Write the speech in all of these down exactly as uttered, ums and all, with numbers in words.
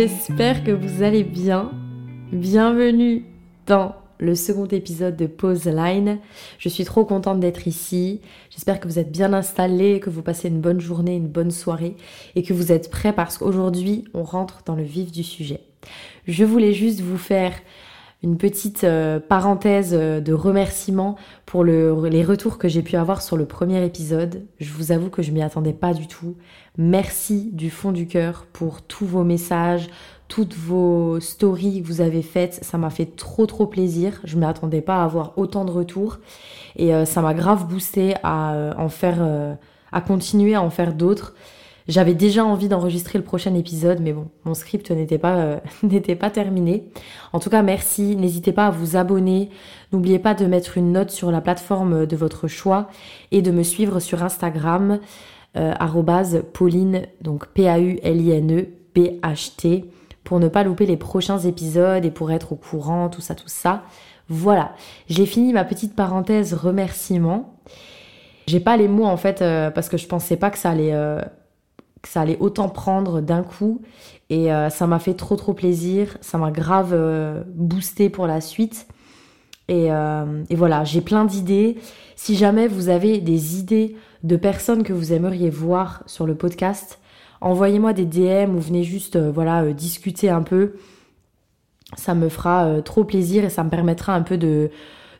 J'espère que vous allez bien. Bienvenue dans le second épisode de Pau's Line. Je suis trop contente d'être ici. J'espère que vous êtes bien installés, que vous passez une bonne journée, une bonne soirée et que vous êtes prêts parce qu'aujourd'hui, on rentre dans le vif du sujet. Je voulais juste vous faire une petite euh, parenthèse de remerciement pour le, les retours que j'ai pu avoir sur le premier épisode. Je vous avoue que je m'y attendais pas du tout. Merci du fond du cœur pour tous vos messages, toutes vos stories que vous avez faites. Ça m'a fait trop trop plaisir. Je m'y attendais pas à avoir autant de retours. Et euh, ça m'a grave boosté à euh, en faire, euh, à continuer à en faire d'autres. J'avais déjà envie d'enregistrer le prochain épisode, mais bon, mon script n'était pas, euh, n'était pas terminé. En tout cas, merci. N'hésitez pas à vous abonner. N'oubliez pas de mettre une note sur la plateforme de votre choix et de me suivre sur Instagram, euh, arrobase Pauline, donc P A U L I N E, B H T, pour ne pas louper les prochains épisodes et pour être au courant, tout ça, tout ça. Voilà, j'ai fini ma petite parenthèse remerciement. J'ai pas les mots, en fait, euh, parce que je pensais pas que ça allait... Euh, que ça allait autant prendre d'un coup et euh, ça m'a fait trop trop plaisir, ça m'a grave euh, boosté pour la suite et, euh, et voilà, j'ai plein d'idées. Si jamais vous avez des idées de personnes que vous aimeriez voir sur le podcast, envoyez-moi des D M ou venez juste euh, voilà, euh, discuter un peu, ça me fera euh, trop plaisir et ça me permettra un peu de,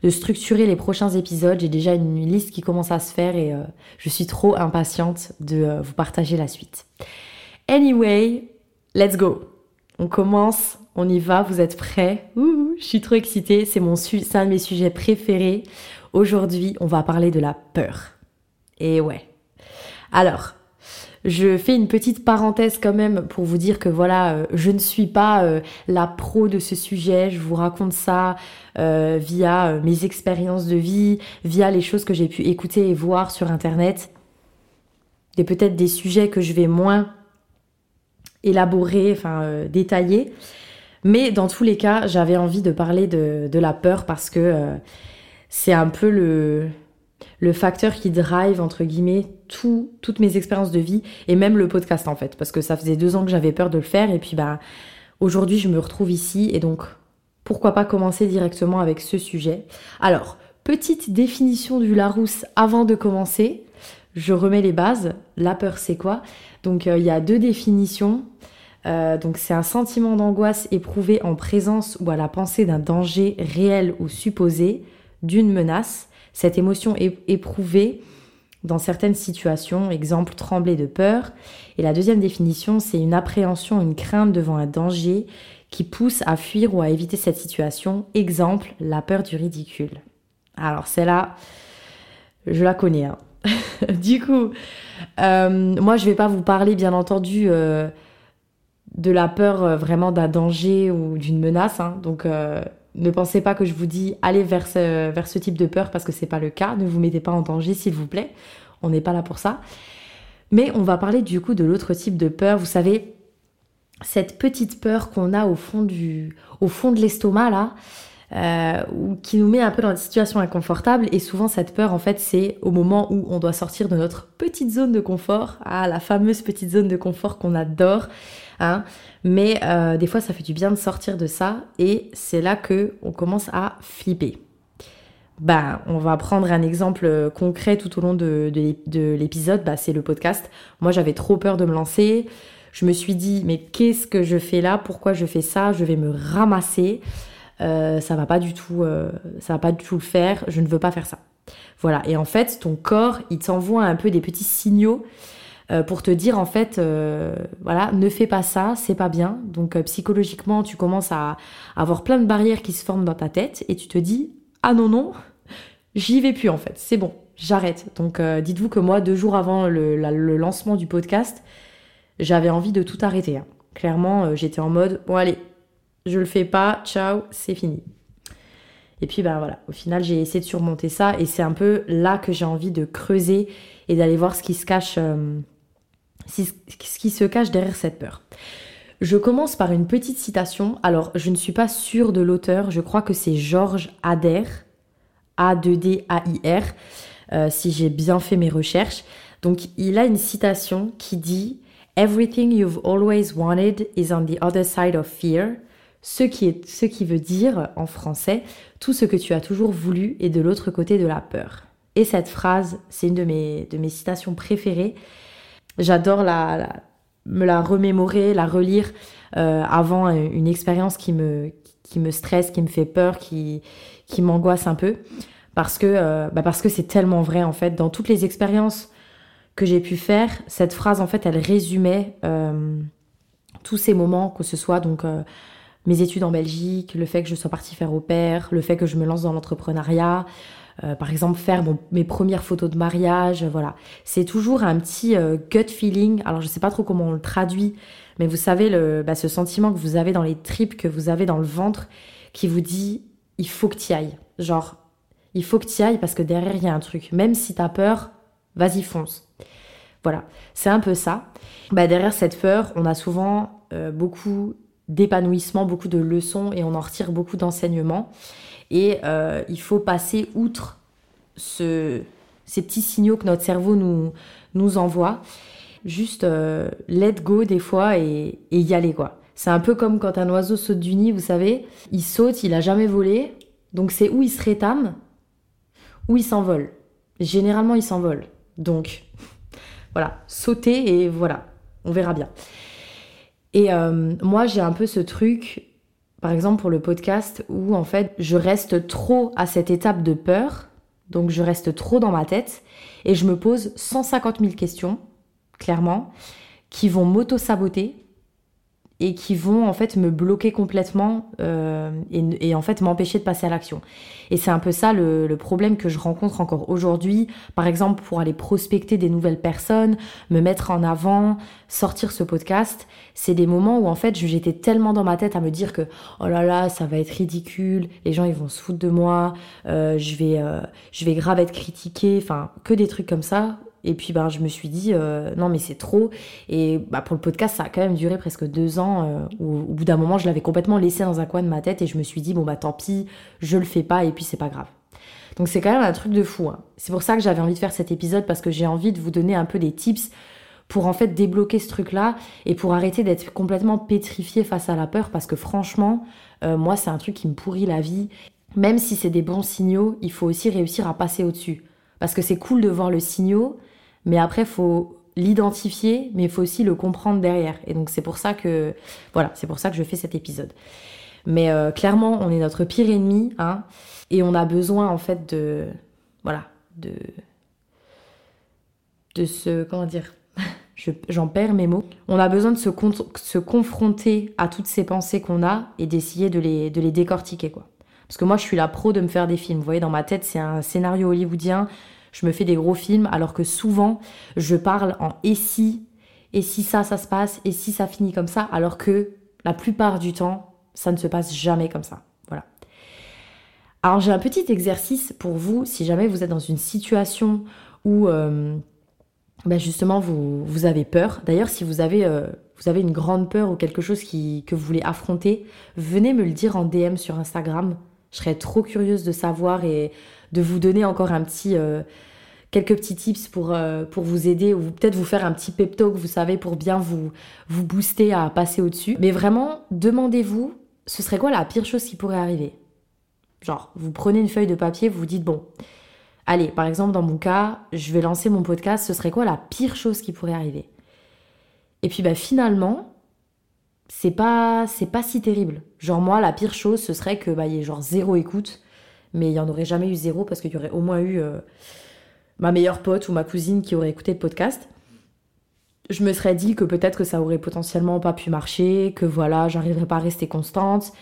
de structurer les prochains épisodes. J'ai déjà une liste qui commence à se faire et euh, je suis trop impatiente de euh, vous partager la suite. Anyway, let's go. On commence, on y va, vous êtes prêts? Ouh, je suis trop excitée, c'est, mon su- c'est un de mes sujets préférés. Aujourd'hui, on va parler de la peur. Et ouais. Alors, je fais une petite parenthèse quand même pour vous dire que voilà, euh, je ne suis pas euh, la pro de ce sujet, je vous raconte ça euh, via euh, mes expériences de vie, via les choses que j'ai pu écouter et voir sur internet, et peut-être des sujets que je vais moins élaborer, enfin euh, détailler, mais dans tous les cas, j'avais envie de parler de, de la peur parce que euh, c'est un peu le... le facteur qui drive, entre guillemets, tout, toutes mes expériences de vie et même le podcast, en fait. Parce que ça faisait deux ans que j'avais peur de le faire et puis bah aujourd'hui, je me retrouve ici et donc, pourquoi pas commencer directement avec ce sujet. Alors, petite définition du Larousse avant de commencer. Je remets les bases. La peur, c'est quoi? Donc, il euh, y a deux définitions. Euh, donc, c'est un sentiment d'angoisse éprouvé en présence ou à la pensée d'un danger réel ou supposé, d'une menace. Cette émotion est éprouvée dans certaines situations, exemple trembler de peur. Et la deuxième définition, c'est une appréhension, une crainte devant un danger qui pousse à fuir ou à éviter cette situation, exemple la peur du ridicule. Alors celle-là, je la connais. Hein. Du coup, euh, moi je ne vais pas vous parler bien entendu euh, de la peur euh, vraiment d'un danger ou d'une menace, hein, donc... Euh, Ne pensez pas que je vous dis allez vers ce, vers ce type de peur parce que c'est pas le cas. Ne vous mettez pas en danger s'il vous plaît. On n'est pas là pour ça. Mais on va parler du coup de l'autre type de peur. Vous savez, cette petite peur qu'on a au fond, du, au fond de l'estomac là, euh, qui nous met un peu dans des situations inconfortables. Et souvent cette peur en fait c'est au moment où on doit sortir de notre petite zone de confort. Ah, la fameuse petite zone de confort qu'on adore. Hein, mais euh, des fois ça fait du bien de sortir de ça et c'est là que on commence à flipper. Ben, on va prendre un exemple concret tout au long de, de, de l'épisode, ben, c'est le podcast. Moi j'avais trop peur de me lancer, je me suis dit mais qu'est-ce que je fais là, pourquoi je fais ça, je vais me ramasser, euh, ça va pas du tout, euh, ça va pas du tout le faire, je ne veux pas faire ça. Voilà, et en fait ton corps il t'envoie un peu des petits signaux pour te dire en fait, euh, voilà, ne fais pas ça, c'est pas bien. Donc euh, psychologiquement, tu commences à, à avoir plein de barrières qui se forment dans ta tête et tu te dis, ah non, non, j'y vais plus en fait, c'est bon, j'arrête. Donc euh, dites-vous que moi, deux jours avant le, la, le lancement du podcast, j'avais envie de tout arrêter. Hein. Clairement, euh, j'étais en mode, bon allez, je le fais pas, ciao, c'est fini. Et puis ben voilà, au final, j'ai essayé de surmonter ça et c'est un peu là que j'ai envie de creuser et d'aller voir ce qui se cache... Euh, ce qui se cache derrière cette peur. Je commence par une petite citation. Alors, je ne suis pas sûre de l'auteur. Je crois que c'est George Adair. A D D A I R. Euh, si j'ai bien fait mes recherches. Donc, il a une citation qui dit « Everything you've always wanted is on the other side of fear. Ce qui, est, ce qui veut dire, en français, tout ce que tu as toujours voulu est de l'autre côté de la peur. Et cette phrase, c'est une de mes, de mes citations préférées. J'adore la, la, me la remémorer, la relire euh, avant une expérience qui me, qui me stresse, qui me fait peur, qui, qui m'angoisse un peu. Parce que, euh, bah parce que c'est tellement vrai, en fait. Dans toutes les expériences que j'ai pu faire, cette phrase, en fait, elle résumait euh, tous ces moments, que ce soit donc euh, mes études en Belgique, le fait que je sois partie faire au pair, le fait que je me lance dans l'entrepreneuriat, euh, par exemple faire mon, mes premières photos de mariage, voilà. C'est toujours un petit euh, gut feeling, alors je sais pas trop comment on le traduit, mais vous savez, le, bah, ce sentiment que vous avez dans les tripes, que vous avez dans le ventre, qui vous dit « il faut que t'y ailles ». Genre, il faut que t'y ailles parce que derrière, il y a un truc. Même si t'as peur, vas-y, fonce. Voilà, c'est un peu ça. Bah, derrière cette peur, on a souvent euh, beaucoup d'épanouissement, beaucoup de leçons et on en retire beaucoup d'enseignements. Et euh, il faut passer outre ce, ces petits signaux que notre cerveau nous, nous envoie. Juste euh, let go des fois et, et y aller, quoi. C'est un peu comme quand un oiseau saute du nid, vous savez. Il saute, il n'a jamais volé. Donc c'est où il se rétame, où il s'envole. Généralement, il s'envole. Donc... Voilà, sauter et voilà, on verra bien. Et euh, moi, j'ai un peu ce truc, par exemple pour le podcast, où en fait, je reste trop à cette étape de peur, donc je reste trop dans ma tête, et je me pose cent cinquante mille questions, clairement, qui vont m'auto-saboter et qui vont en fait me bloquer complètement euh, et, et en fait m'empêcher de passer à l'action. Et c'est un peu ça le, le problème que je rencontre encore aujourd'hui, par exemple pour aller prospecter des nouvelles personnes, me mettre en avant, sortir ce podcast. C'est des moments où en fait j'étais tellement dans ma tête à me dire que oh là là, ça va être ridicule, les gens ils vont se foutre de moi, euh, je vais euh, je vais grave être critiquée, enfin que des trucs comme ça. Et puis ben, je me suis dit, euh, non mais c'est trop. Et ben, pour le podcast, ça a quand même duré presque deux ans. Euh, où, au bout d'un moment, je l'avais complètement laissé dans un coin de ma tête. Et je me suis dit, bon bah tant pis, je le fais pas et puis c'est pas grave. Donc c'est quand même un truc de fou. Hein. C'est pour ça que j'avais envie de faire cet épisode. Parce que j'ai envie de vous donner un peu des tips pour en fait débloquer ce truc-là. Et pour arrêter d'être complètement pétrifié face à la peur. Parce que franchement, euh, moi c'est un truc qui me pourrit la vie. Même si c'est des bons signaux, il faut aussi réussir à passer au-dessus. Parce que c'est cool de voir le signaux. Mais après, il faut l'identifier, mais il faut aussi le comprendre derrière. Et donc, c'est pour ça que, voilà, c'est pour ça que je fais cet épisode. Mais euh, clairement, on est notre pire ennemi, hein, et on a besoin, en fait, de... Voilà, de... De se... Comment dire je, J'en perds mes mots. On a besoin de se, con- se confronter à toutes ces pensées qu'on a et d'essayer de les, de les décortiquer, quoi. Parce que moi, je suis la pro de me faire des films. Vous voyez, dans ma tête, c'est un scénario hollywoodien... Je me fais des gros films, alors que souvent, je parle en « et si », « et si ça, ça se passe », « et si ça finit comme ça », alors que la plupart du temps, ça ne se passe jamais comme ça. Voilà. Alors, j'ai un petit exercice pour vous, si jamais vous êtes dans une situation où, euh, ben justement, vous, vous avez peur. D'ailleurs, si vous avez, euh, vous avez une grande peur ou quelque chose qui, que vous voulez affronter, venez me le dire en D M sur Instagram. Je serais trop curieuse de savoir et de vous donner encore un petit, euh, quelques petits tips pour, euh, pour vous aider ou peut-être vous faire un petit pep talk, vous savez, pour bien vous, vous booster à passer au-dessus. Mais vraiment, demandez-vous, ce serait quoi la pire chose qui pourrait arriver ? Genre, vous prenez une feuille de papier, vous vous dites, bon, allez, par exemple, dans mon cas, je vais lancer mon podcast, ce serait quoi la pire chose qui pourrait arriver ? Et puis, bah, finalement... C'est pas, c'est pas si terrible. Genre moi, la pire chose, ce serait que bah, y ait genre zéro écoute, mais il n'y en aurait jamais eu zéro parce qu'il y aurait au moins eu euh, ma meilleure pote ou ma cousine qui aurait écouté le podcast. Je me serais dit que peut-être que ça aurait potentiellement pas pu marcher, que voilà, j'arriverais pas à rester constante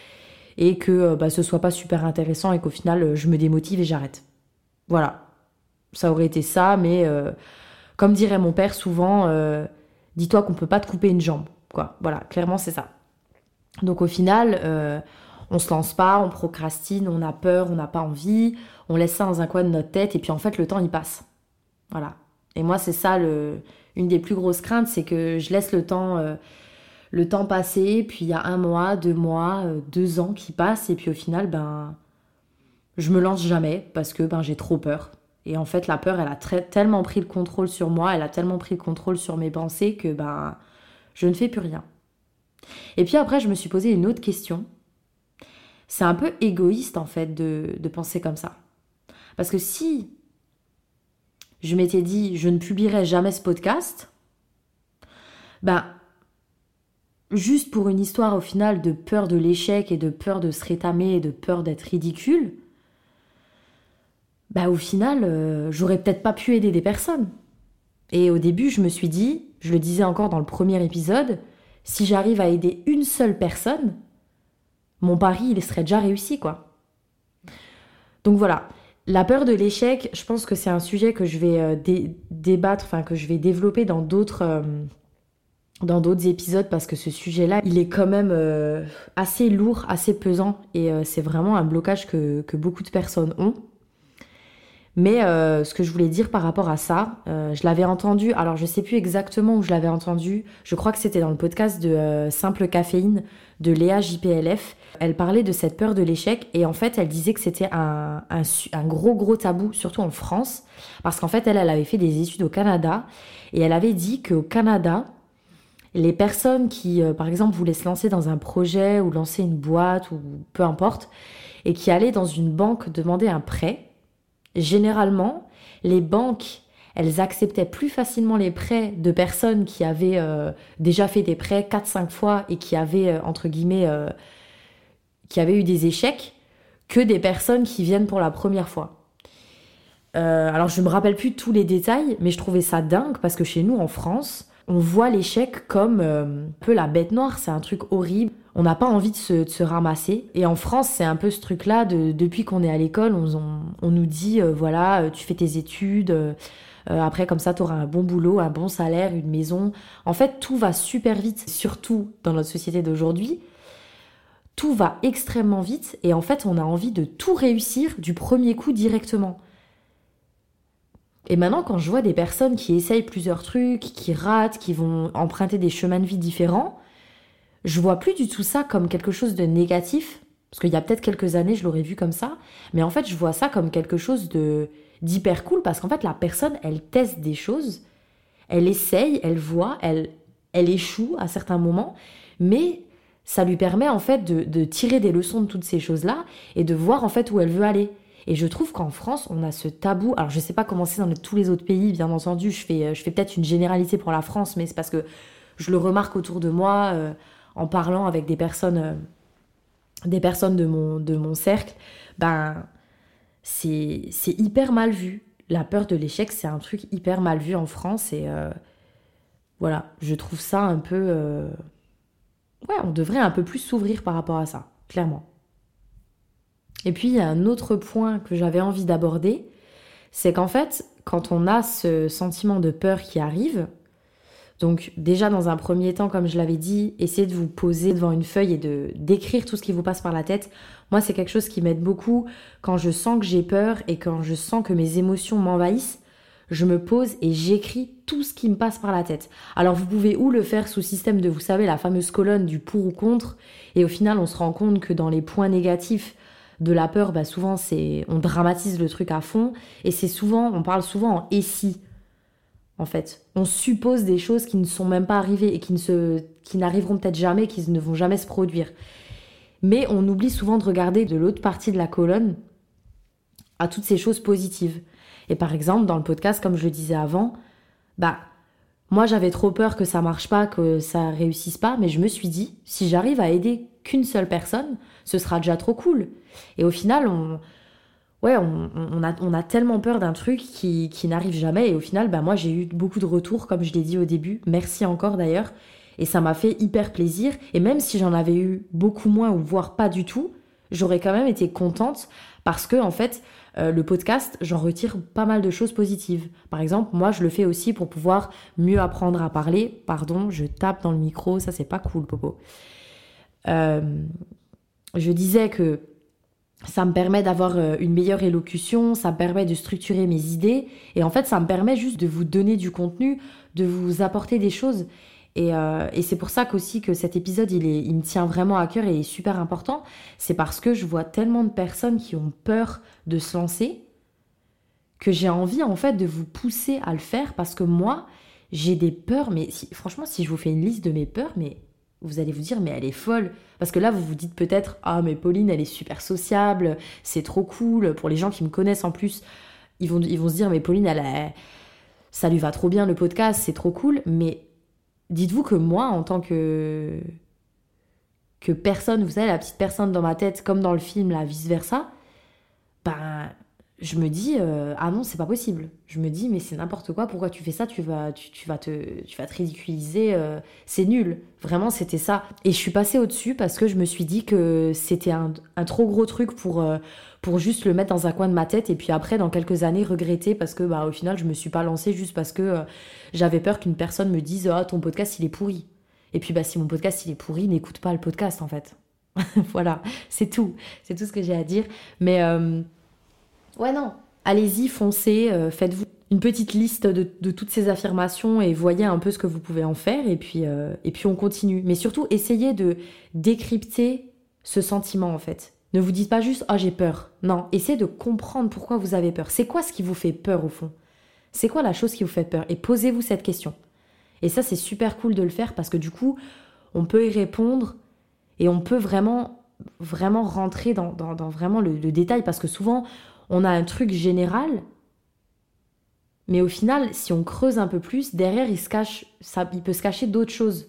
et que bah, ce soit pas super intéressant et qu'au final, je me démotive et j'arrête. Voilà, ça aurait été ça, mais euh, comme dirait mon père souvent, euh, dis-toi qu'on peut pas te couper une jambe. Quoi. Voilà, clairement c'est ça. Donc au final, euh, on se lance pas, on procrastine, on a peur, on n'a pas envie, on laisse ça dans un coin de notre tête et puis en fait le temps il passe. Voilà. Et moi c'est ça le, une des plus grosses craintes, c'est que je laisse le temps, euh, le temps passer, puis il y a un mois, deux mois, euh, deux ans qui passent et puis au final ben je me lance jamais parce que ben j'ai trop peur. Et en fait la peur elle a très, tellement pris le contrôle sur moi, elle a tellement pris le contrôle sur mes pensées que ben je ne fais plus rien. Et puis après, je me suis posé une autre question. C'est un peu égoïste, en fait, de, de penser comme ça. Parce que si je m'étais dit « je ne publierai jamais ce podcast », ben, juste pour une histoire, au final, de peur de l'échec et de peur de se rétamer et de peur d'être ridicule, ben, au final, euh, j'aurais peut-être pas pu aider des personnes. Et au début, je me suis dit, je le disais encore dans le premier épisode, si j'arrive à aider une seule personne, mon pari, il serait déjà réussi, quoi. Donc voilà, la peur de l'échec, je pense que c'est un sujet que je vais dé- débattre, enfin que je vais développer dans d'autres, euh, dans d'autres épisodes, parce que ce sujet-là, il est quand même euh, assez lourd, assez pesant, et euh, c'est vraiment un blocage que, que beaucoup de personnes ont. Mais euh, ce que je voulais dire par rapport à ça, euh, je l'avais entendu, alors je sais plus exactement où je l'avais entendu, je crois que c'était dans le podcast de euh, Simple Caféine de Léa J P L F. Elle parlait de cette peur de l'échec et en fait elle disait que c'était un, un, un gros gros tabou, surtout en France, parce qu'en fait elle, elle avait fait des études au Canada et elle avait dit qu'au Canada, les personnes qui, euh, par exemple, voulaient se lancer dans un projet ou lancer une boîte ou peu importe, et qui allaient dans une banque demander un prêt, généralement, les banques, elles acceptaient plus facilement les prêts de personnes qui avaient euh, déjà fait des prêts quatre cinq fois et qui avaient, euh, entre guillemets, euh, qui avaient eu des échecs, que des personnes qui viennent pour la première fois. Euh, alors, je ne me rappelle plus tous les détails, mais je trouvais ça dingue parce que chez nous, en France, on voit l'échec comme euh, un peu la bête noire, c'est un truc horrible. On n'a pas envie de se, de se ramasser. Et en France, c'est un peu ce truc-là, de, depuis qu'on est à l'école, on, on, on nous dit, euh, voilà, tu fais tes études, euh, après comme ça, tu auras un bon boulot, un bon salaire, une maison. En fait, tout va super vite, surtout dans notre société d'aujourd'hui. Tout va extrêmement vite et en fait, on a envie de tout réussir du premier coup directement. Et maintenant, quand je vois des personnes qui essayent plusieurs trucs, qui ratent, qui vont emprunter des chemins de vie différents, je vois plus du tout ça comme quelque chose de négatif, parce qu'il y a peut-être quelques années, je l'aurais vu comme ça, mais en fait, je vois ça comme quelque chose de, d'hyper cool, parce qu'en fait, la personne, elle teste des choses, elle essaye, elle voit, elle, elle échoue à certains moments, mais ça lui permet en fait de, de tirer des leçons de toutes ces choses-là et de voir en fait où elle veut aller. Et je trouve qu'en France, on a ce tabou. Alors, je sais pas comment c'est dans les, tous les autres pays, bien entendu, je fais, je fais peut-être une généralité pour la France, mais c'est parce que je le remarque autour de moi... Euh, en parlant avec des personnes, euh, des personnes de mon, de mon cercle, ben, c'est, c'est hyper mal vu. La peur de l'échec, c'est un truc hyper mal vu en France. Et euh, voilà, je trouve ça un peu... Euh... Ouais, on devrait un peu plus s'ouvrir par rapport à ça, clairement. Et puis, il y a un autre point que j'avais envie d'aborder, c'est qu'en fait, quand on a ce sentiment de peur qui arrive... Donc déjà dans un premier temps, comme je l'avais dit, essayez de vous poser devant une feuille et de d'écrire tout ce qui vous passe par la tête. Moi, c'est quelque chose qui m'aide beaucoup. Quand je sens que j'ai peur et quand je sens que mes émotions m'envahissent, je me pose et j'écris tout ce qui me passe par la tête. Alors vous pouvez ou le faire sous système de, vous savez, la fameuse colonne du pour ou contre. Et au final, on se rend compte que dans les points négatifs de la peur, bah souvent c'est on dramatise le truc à fond et c'est souvent on parle souvent en et si. En fait, on suppose des choses qui ne sont même pas arrivées et qui, ne se, qui n'arriveront peut-être jamais, qui ne vont jamais se produire. Mais on oublie souvent de regarder de l'autre partie de la colonne à toutes ces choses positives. Et par exemple, dans le podcast, comme je le disais avant, bah, moi j'avais trop peur que ça marche pas, que ça réussisse pas, mais je me suis dit, si j'arrive à aider qu'une seule personne, ce sera déjà trop cool. Et au final, on... Ouais, on, on, a, on a tellement peur d'un truc qui, qui n'arrive jamais. Et au final, bah moi, j'ai eu beaucoup de retours, comme je l'ai dit au début. Merci encore, d'ailleurs. Et ça m'a fait hyper plaisir. Et même si j'en avais eu beaucoup moins, ou voire pas du tout, j'aurais quand même été contente parce que, en fait, euh, le podcast, j'en retire pas mal de choses positives. Par exemple, moi, je le fais aussi pour pouvoir mieux apprendre à parler. Pardon, je tape dans le micro. Ça, c'est pas cool, Popo. Euh, je disais que ça me permet d'avoir une meilleure élocution, ça me permet de structurer mes idées. Et en fait, ça me permet juste de vous donner du contenu, de vous apporter des choses. Et, euh, et c'est pour ça qu'aussi que cet épisode, il, est, il me tient vraiment à cœur et est super important. C'est parce que je vois tellement de personnes qui ont peur de se lancer que j'ai envie en fait de vous pousser à le faire parce que moi, J'ai des peurs, mais si, franchement, si je vous fais une liste de mes peurs, mais vous allez vous dire, mais elle est folle. Parce que là, vous vous dites peut-être, ah, mais Pauline, elle est super sociable, c'est trop cool. Pour les gens qui me connaissent en plus, ils vont, ils vont se dire, mais Pauline, elle a... ça lui va trop bien le podcast, c'est trop cool. Mais dites-vous que moi, en tant que... que personne, vous savez, la petite personne dans ma tête, comme dans le film, là, vice-versa, ben... je me dis, euh, ah non, c'est pas possible. Je me dis, mais c'est n'importe quoi, pourquoi tu fais ça, tu vas, tu, tu vas, te, tu vas te ridiculiser, euh, c'est nul. Vraiment, c'était ça. Et je suis passée au-dessus parce que je me suis dit que c'était un, un trop gros truc pour, euh, pour juste le mettre dans un coin de ma tête et puis après, dans quelques années, regretter parce que, bah, au final, je me suis pas lancée juste parce que euh, j'avais peur qu'une personne me dise, ah, ton podcast, il est pourri. Et puis, bah, si mon podcast, il est pourri, n'écoute pas le podcast, en fait. Voilà, c'est tout. C'est tout ce que j'ai à dire. Mais... Euh, ouais, non, allez-y, foncez, euh, faites-vous une petite liste de, de toutes ces affirmations et voyez un peu ce que vous pouvez en faire et puis, euh, et puis on continue. Mais surtout, essayez de décrypter ce sentiment en fait. Ne vous dites pas juste « Ah, j'ai peur ». Non, essayez de comprendre pourquoi vous avez peur. C'est quoi ce qui vous fait peur au fond ? C'est quoi la chose qui vous fait peur ? Et posez-vous cette question. Et ça, c'est super cool de le faire parce que du coup, on peut y répondre et on peut vraiment, vraiment rentrer dans, dans, dans vraiment le, le détail parce que souvent... on a un truc général, mais au final, si on creuse un peu plus, derrière, il, se cache, ça, il peut se cacher d'autres choses.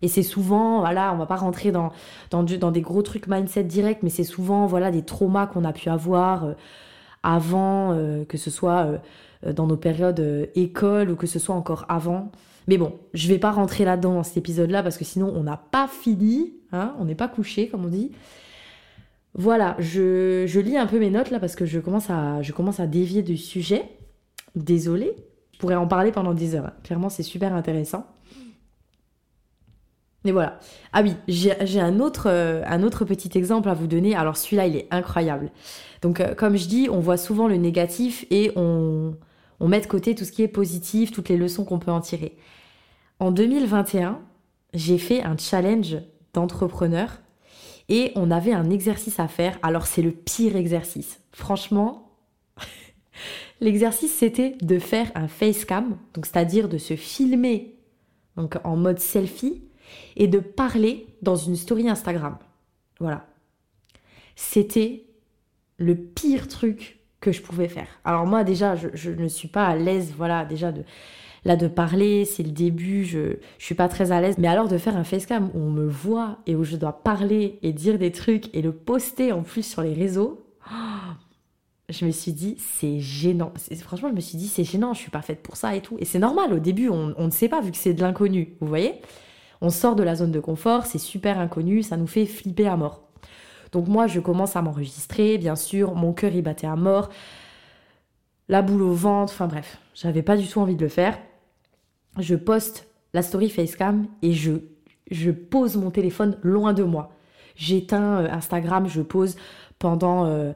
Et c'est souvent, voilà, on va pas rentrer dans, dans, du, dans des gros trucs mindset direct, mais c'est souvent voilà, des traumas qu'on a pu avoir euh, avant, euh, que ce soit euh, dans nos périodes euh, école ou que ce soit encore avant. Mais bon, je vais pas rentrer là-dedans dans cet épisode-là parce que sinon, on n'a pas fini, hein, on n'est pas couché, comme on dit. Voilà, je, je lis un peu mes notes là parce que je commence à, je commence à dévier du sujet. Désolée, je pourrais en parler pendant des heures. Hein. Clairement, c'est super intéressant. Mais voilà. Ah oui, j'ai, j'ai un autre, euh, un autre petit exemple à vous donner. Alors celui-là, il est incroyable. Donc euh, comme je dis, on voit souvent le négatif et on, on met de côté tout ce qui est positif, toutes les leçons qu'on peut en tirer. En deux mille vingt et un, j'ai fait un challenge d'entrepreneur. Et on avait un exercice à faire. Alors, c'est le pire exercice. Franchement, l'exercice, c'était de faire un facecam, donc c'est-à-dire de se filmer donc en mode selfie et de parler dans une story Instagram. Voilà. C'était le pire truc que je pouvais faire. Alors moi, déjà, je, je ne suis pas à l'aise, voilà, déjà de... Là, de parler, c'est le début, je ne suis pas très à l'aise. Mais alors, de faire un facecam où on me voit et où je dois parler et dire des trucs et le poster en plus sur les réseaux, oh, je me suis dit, c'est gênant. C'est, franchement, je me suis dit, c'est gênant, je ne suis pas faite pour ça et tout. Et c'est normal, au début, on, on ne sait pas vu que c'est de l'inconnu, vous voyez ? On sort de la zone de confort, c'est super inconnu, ça nous fait flipper à mort. Donc moi, je commence à m'enregistrer, bien sûr, mon cœur y battait à mort, la boule au ventre, enfin bref, j'avais pas du tout envie de le faire. Je poste la story facecam et je, je pose mon téléphone loin de moi. J'éteins Instagram, je pose pendant, euh,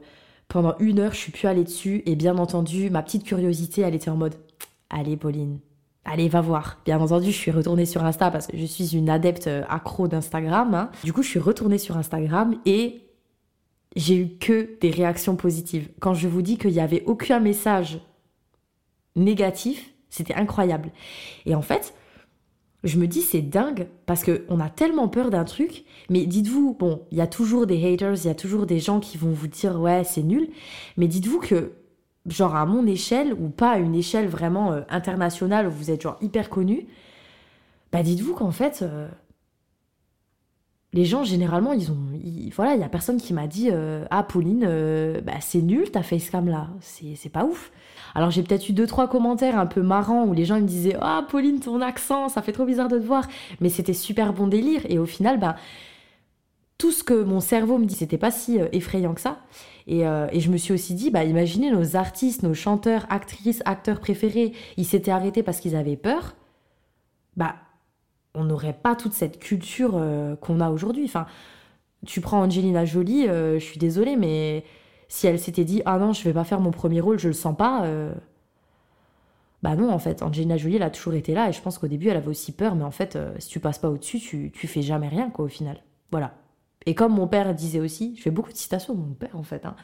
pendant une heure, je suis plus allée dessus. Et bien entendu, ma petite curiosité, elle était en mode « Allez Pauline, allez va voir ». Bien entendu, je suis retournée sur Insta parce que je suis une adepte accro d'Instagram. Hein. Du coup, je suis retournée sur Instagram et j'ai eu que des réactions positives. Quand je vous dis qu'il n'y avait aucun message négatif, c'était incroyable. Et en fait, je me dis, c'est dingue, parce qu'on a tellement peur d'un truc, mais dites-vous, bon, il y a toujours des haters, il y a toujours des gens qui vont vous dire, ouais, c'est nul, mais dites-vous que, genre à mon échelle, ou pas à une échelle vraiment euh, internationale, où vous êtes genre hyper connu, bah dites-vous qu'en fait, euh, les gens, généralement, ils ont... Ils, voilà, il n'y a personne qui m'a dit, euh, ah, Pauline, euh, bah, c'est nul ta facecam là, c'est, c'est pas ouf. Alors j'ai peut-être eu deux trois commentaires un peu marrants où les gens ils me disaient « Ah, Pauline, ton accent, ça fait trop bizarre de te voir !» Mais c'était super bon délire et au final, bah, tout ce que mon cerveau me dit, c'était pas si effrayant que ça. Et, euh, et je me suis aussi dit, bah, imaginez nos artistes, nos chanteurs, actrices, acteurs préférés, ils s'étaient arrêtés parce qu'ils avaient peur, bah, on n'aurait pas toute cette culture euh, qu'on a aujourd'hui. Enfin, tu prends Angelina Jolie, euh, je suis désolée, mais... Si elle s'était dit « Ah non, je vais pas faire mon premier rôle, je le sens pas euh... », bah non, en fait, Angelina Jolie, elle a toujours été là, et je pense qu'au début, elle avait aussi peur, mais en fait, euh, si tu passes pas au-dessus, tu, tu fais jamais rien, quoi, au final. Voilà. Et comme mon père disait aussi, je fais beaucoup de citations de mon père, en fait, hein,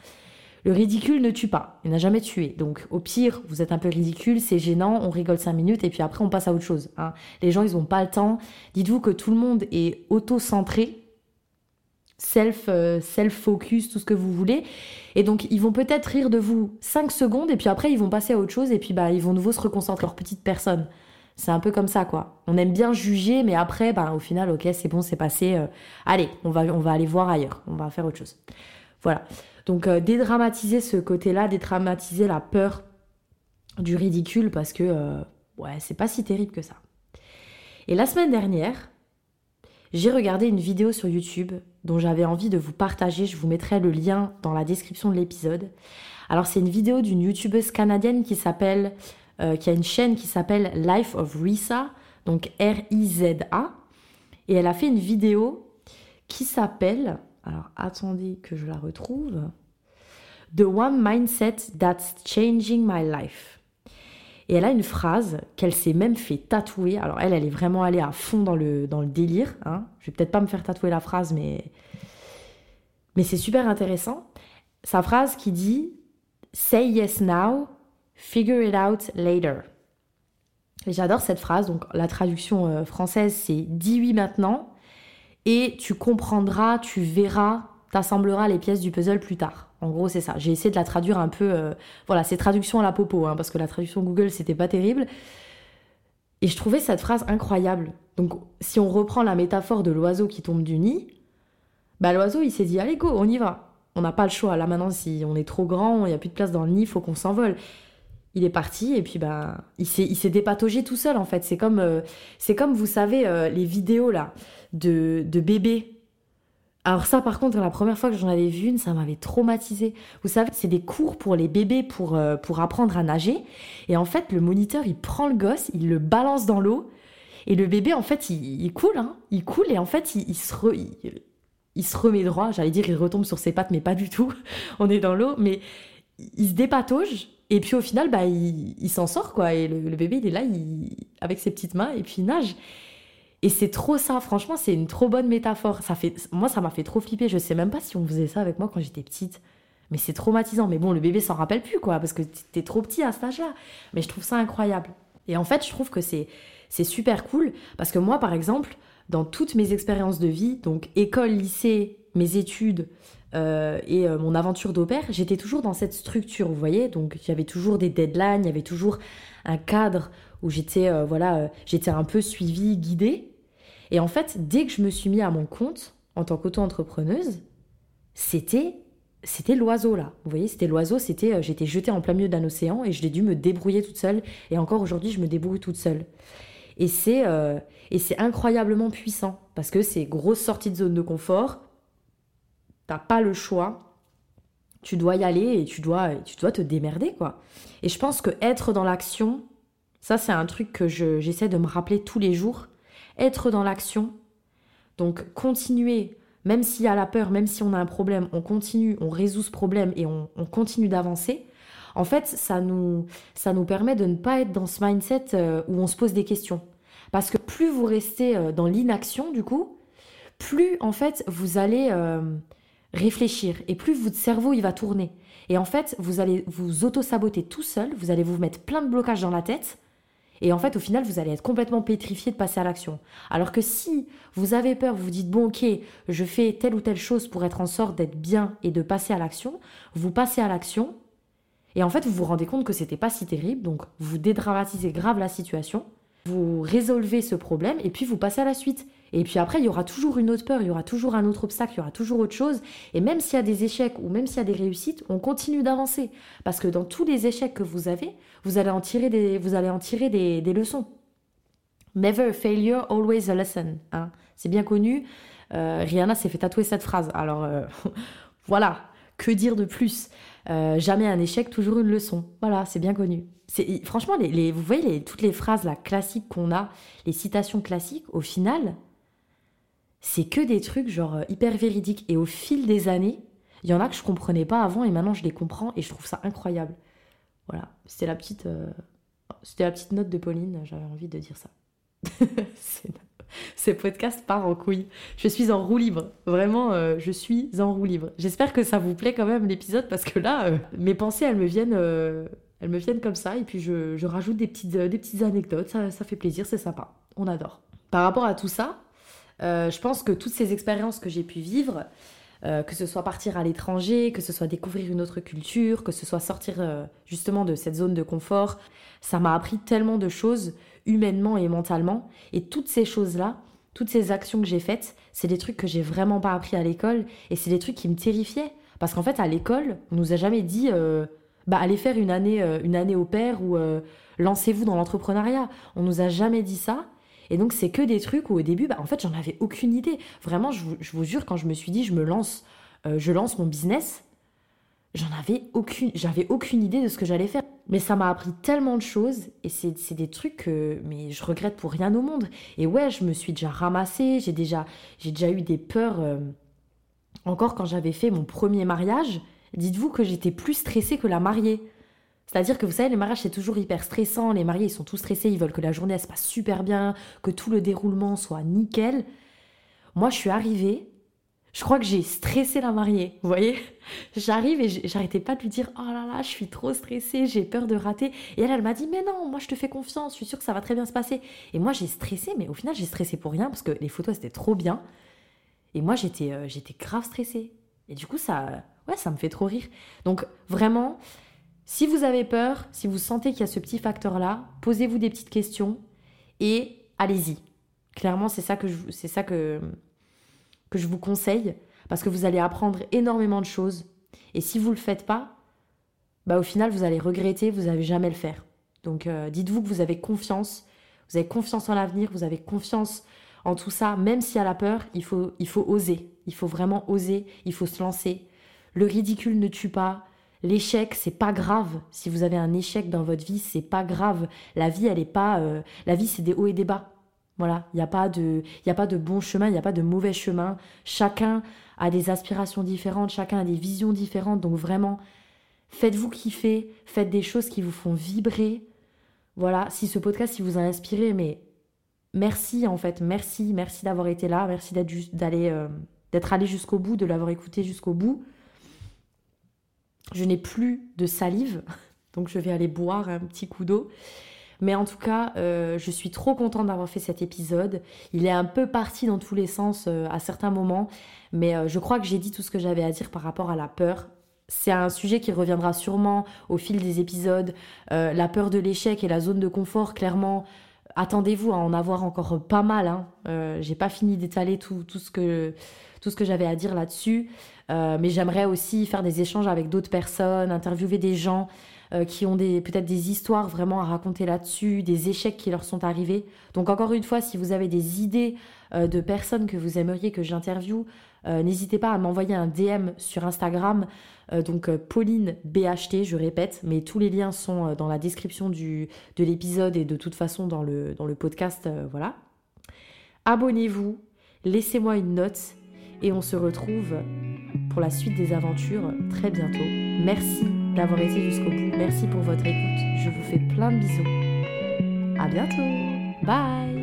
Le ridicule ne tue pas, il n'a jamais tué. Donc au pire, vous êtes un peu ridicule, c'est gênant, on rigole cinq minutes et puis après on passe à autre chose. Hein. Les gens, ils n'ont pas le temps. Dites-vous que tout le monde est auto-centré, self, euh, self-focus, tout ce que vous voulez. Et donc ils vont peut-être rire de vous cinq secondes et puis après ils vont passer à autre chose et puis bah, ils vont de nouveau se reconcentrer leur petite personne. C'est un peu comme ça, quoi. On aime bien juger, mais après, bah, au final, ok, c'est bon, c'est passé. Euh, allez, on va, on va aller voir ailleurs, on va faire autre chose. Voilà. Donc, euh, dédramatiser ce côté-là, dédramatiser la peur du ridicule parce que, euh, ouais, c'est pas si terrible que ça. Et la semaine dernière, j'ai regardé une vidéo sur YouTube dont j'avais envie de vous partager. Je vous mettrai le lien dans la description de l'épisode. Alors, c'est une vidéo d'une youtubeuse canadienne qui s'appelle, euh, qui a une chaîne qui s'appelle Life of Riza, donc R I Z A. Et elle a fait une vidéo qui s'appelle... Alors, attendez que je la retrouve. The One Mindset That's Changing My Life. Et elle a une phrase qu'elle s'est même fait tatouer. Alors, elle, elle est vraiment allée à fond dans le, dans le délire. Hein. Je vais peut-être pas me faire tatouer la phrase, mais, mais c'est super intéressant. Sa phrase qui dit « Say yes now, figure it out later ». Et j'adore cette phrase. Donc, la traduction française, c'est « Dis oui maintenant ». Et tu comprendras, tu verras, t'assembleras les pièces du puzzle plus tard. En gros, c'est ça. J'ai essayé de la traduire un peu... Euh, voilà, c'est traduction à la popo, hein, parce que la traduction Google, c'était pas terrible. Et je trouvais cette phrase incroyable. Donc, si on reprend la métaphore de l'oiseau qui tombe du nid, bah, l'oiseau, il s'est dit, allez, go, on y va. On n'a pas le choix. Là, maintenant, si on est trop grand, il n'y a plus de place dans le nid, il faut qu'on s'envole. Il est parti et puis bah, il s'est, il s'est dépataugé tout seul, en fait. C'est comme, euh, c'est comme vous savez, euh, les vidéos, là... De, de bébé. Alors ça, par contre, la première fois que j'en avais vu une, ça m'avait traumatisée. Vous savez, c'est des cours pour les bébés pour, euh, pour apprendre à nager. Et en fait, le moniteur, il prend le gosse, il le balance dans l'eau. Et le bébé, en fait, il, il coule. Hein. Il coule et en fait, il, il, se re, il, il se remet droit. J'allais dire, il retombe sur ses pattes, mais pas du tout. On est dans l'eau. Mais il se dépatauge. Et puis au final, bah, il, il s'en sort, quoi. Et le, le bébé, il est là, il, avec ses petites mains, et puis il nage. Et c'est trop ça, franchement, c'est une trop bonne métaphore. Ça fait, moi, ça m'a fait trop flipper. Je sais même pas si on faisait ça avec moi quand j'étais petite. Mais c'est traumatisant. Mais bon, le bébé s'en rappelle plus, quoi, parce que t'es trop petit à cet âge-là. Mais je trouve ça incroyable. Et en fait, je trouve que c'est, c'est super cool. Parce que moi, par exemple, dans toutes mes expériences de vie, donc école, lycée, mes études euh, et euh, mon aventure d'au pair, j'étais toujours dans cette structure, vous voyez. Donc, il y avait toujours des deadlines, il y avait toujours un cadre où j'étais, euh, voilà, euh, j'étais un peu suivie, guidée. Et en fait, dès que je me suis mis à mon compte, en tant qu'auto-entrepreneuse, c'était, c'était l'oiseau, là. Vous voyez, c'était l'oiseau, c'était, j'étais jetée en plein milieu d'un océan et je l'ai dû me débrouiller toute seule. Et encore aujourd'hui, je me débrouille toute seule. Et c'est, euh, et c'est incroyablement puissant parce que c'est grosse sortie de zone de confort. T'as pas le choix. Tu dois y aller et tu dois, tu dois te démerder, quoi. Et je pense que être dans l'action, ça, c'est un truc que je, j'essaie de me rappeler tous les jours. Être dans l'action, donc continuer, même s'il y a la peur, même si on a un problème, on continue, on résout ce problème et on, on continue d'avancer. En fait, ça nous, ça nous permet de ne pas être dans ce mindset où on se pose des questions. Parce que plus vous restez dans l'inaction, du coup, plus en fait vous allez euh, réfléchir et plus votre cerveau il va tourner. Et en fait, vous allez vous auto-saboter tout seul, vous allez vous mettre plein de blocages dans la tête. Et en fait, au final, vous allez être complètement pétrifié de passer à l'action. Alors que si vous avez peur, vous vous dites « Bon, ok, je fais telle ou telle chose pour être en sorte d'être bien et de passer à l'action », vous passez à l'action et en fait, vous vous rendez compte que c'était pas si terrible. Donc, vous dédramatisez grave la situation, vous résolvez ce problème et puis vous passez à la suite. Et puis après, il y aura toujours une autre peur, il y aura toujours un autre obstacle, il y aura toujours autre chose. Et même s'il y a des échecs ou même s'il y a des réussites, on continue d'avancer. Parce que dans tous les échecs que vous avez, vous allez en tirer des, vous allez en tirer des, des leçons. Never a failure, always a lesson. Hein. C'est bien connu. Euh, Rihanna s'est fait tatouer cette phrase. Alors euh, voilà, que dire de plus ? euh, Jamais un échec, toujours une leçon. Voilà, c'est bien connu. C'est, franchement, les, les, vous voyez les, toutes les phrases là, classiques qu'on a, les citations classiques, au final... C'est que des trucs genre hyper véridiques. Et au fil des années, il y en a que je comprenais pas avant et maintenant je les comprends et je trouve ça incroyable. Voilà, c'était la petite, euh... c'était la petite note de Pauline, j'avais envie de dire ça. C'est... ce podcast part en couille. Je suis en roue libre. Vraiment, euh, je suis en roue libre. J'espère que ça vous plaît quand même l'épisode, parce que là, euh, mes pensées, elles me viennent... Euh... Elles me viennent comme ça, et puis je, je rajoute des petites, des petites anecdotes, ça, ça fait plaisir, c'est sympa, on adore. Par rapport à tout ça, euh, je pense que toutes ces expériences que j'ai pu vivre, euh, que ce soit partir à l'étranger, que ce soit découvrir une autre culture, que ce soit sortir euh, justement de cette zone de confort, ça m'a appris tellement de choses, humainement et mentalement, et toutes ces choses-là, toutes ces actions que j'ai faites, c'est des trucs que j'ai vraiment pas appris à l'école, et c'est des trucs qui me terrifiaient, parce qu'en fait à l'école, on nous a jamais dit... Euh, Bah, allez faire une année, euh, une année au pair ou euh, lancez-vous dans l'entrepreneuriat. On nous a jamais dit ça. Et donc, c'est que des trucs où au début, bah, en fait, j'en avais aucune idée. Vraiment, je vous, je vous jure, quand je me suis dit, je me lance, euh, je lance mon business, j'en avais aucune, j'avais aucune idée de ce que j'allais faire. Mais ça m'a appris tellement de choses, et c'est, c'est des trucs que mais je regrette pour rien au monde. Et ouais, je me suis déjà ramassée, j'ai déjà, j'ai déjà eu des peurs. Euh, encore quand j'avais fait mon premier mariage, dites-vous que j'étais plus stressée que la mariée. C'est-à-dire que vous savez, les mariages, c'est toujours hyper stressant. Les mariés, ils sont tous stressés. Ils veulent que la journée, elle se passe super bien, que tout le déroulement soit nickel. Moi, je suis arrivée. Je crois que j'ai stressé la mariée, vous voyez ? J'arrive et j'arrêtais pas de lui dire « Oh là là, je suis trop stressée, j'ai peur de rater. » Et elle, elle m'a dit « Mais non, moi je te fais confiance, je suis sûre que ça va très bien se passer. » Et moi, j'ai stressé, mais au final, j'ai stressé pour rien parce que les photos, c'était trop bien. Et moi, j'étais, euh, j'étais grave stressée. Et du coup, ça... Ouais, ça me fait trop rire. Donc vraiment, si vous avez peur, si vous sentez qu'il y a ce petit facteur-là, posez-vous des petites questions et allez-y. Clairement, c'est ça que je, c'est ça que, que je vous conseille, parce que vous allez apprendre énormément de choses. Et si vous ne le faites pas, bah, au final, vous allez regretter, vous n'allez jamais le faire. Donc euh, dites-vous que vous avez confiance, vous avez confiance en l'avenir, vous avez confiance en tout ça. Même s'il y a la peur, il faut, il faut oser. Il faut vraiment oser, il faut se lancer. Le ridicule ne tue pas, l'échec, c'est pas grave. Si vous avez un échec dans votre vie, c'est pas grave. La vie, elle est pas... Euh, la vie, c'est des hauts et des bas. Voilà, il n'y a pas de, y a pas de bon chemin, il n'y a pas de mauvais chemin. Chacun a des aspirations différentes, chacun a des visions différentes. Donc vraiment, faites-vous kiffer, faites des choses qui vous font vibrer. Voilà, si ce podcast, si vous a inspiré, mais merci en fait, merci, merci d'avoir été là, merci d'être, ju- d'aller, euh, d'être allé jusqu'au bout, de l'avoir écouté jusqu'au bout. Je n'ai plus de salive, donc je vais aller boire un petit coup d'eau. Mais en tout cas, euh, je suis trop contente d'avoir fait cet épisode. Il est un peu parti dans tous les sens euh, à certains moments, mais euh, je crois que j'ai dit tout ce que j'avais à dire par rapport à la peur. C'est un sujet qui reviendra sûrement au fil des épisodes. Euh, la peur de l'échec et la zone de confort, clairement, attendez-vous à en avoir encore pas mal. Hein. Euh, j'ai pas fini d'étaler tout, tout ce que... tout ce que j'avais à dire là-dessus. Euh, mais j'aimerais aussi faire des échanges avec d'autres personnes, interviewer des gens euh, qui ont des, peut-être des histoires vraiment à raconter là-dessus, des échecs qui leur sont arrivés. Donc encore une fois, si vous avez des idées euh, de personnes que vous aimeriez que j'interviewe, euh, n'hésitez pas à m'envoyer un D M sur Instagram, euh, donc euh, Pauline B H T, je répète, mais tous les liens sont euh, dans la description du, de l'épisode et de toute façon dans le, dans le podcast. Euh, voilà. Abonnez-vous, laissez-moi une note. Et on se retrouve pour la suite des aventures très bientôt. Merci d'avoir été jusqu'au bout. Merci pour votre écoute. Je vous fais plein de bisous. À bientôt. Bye.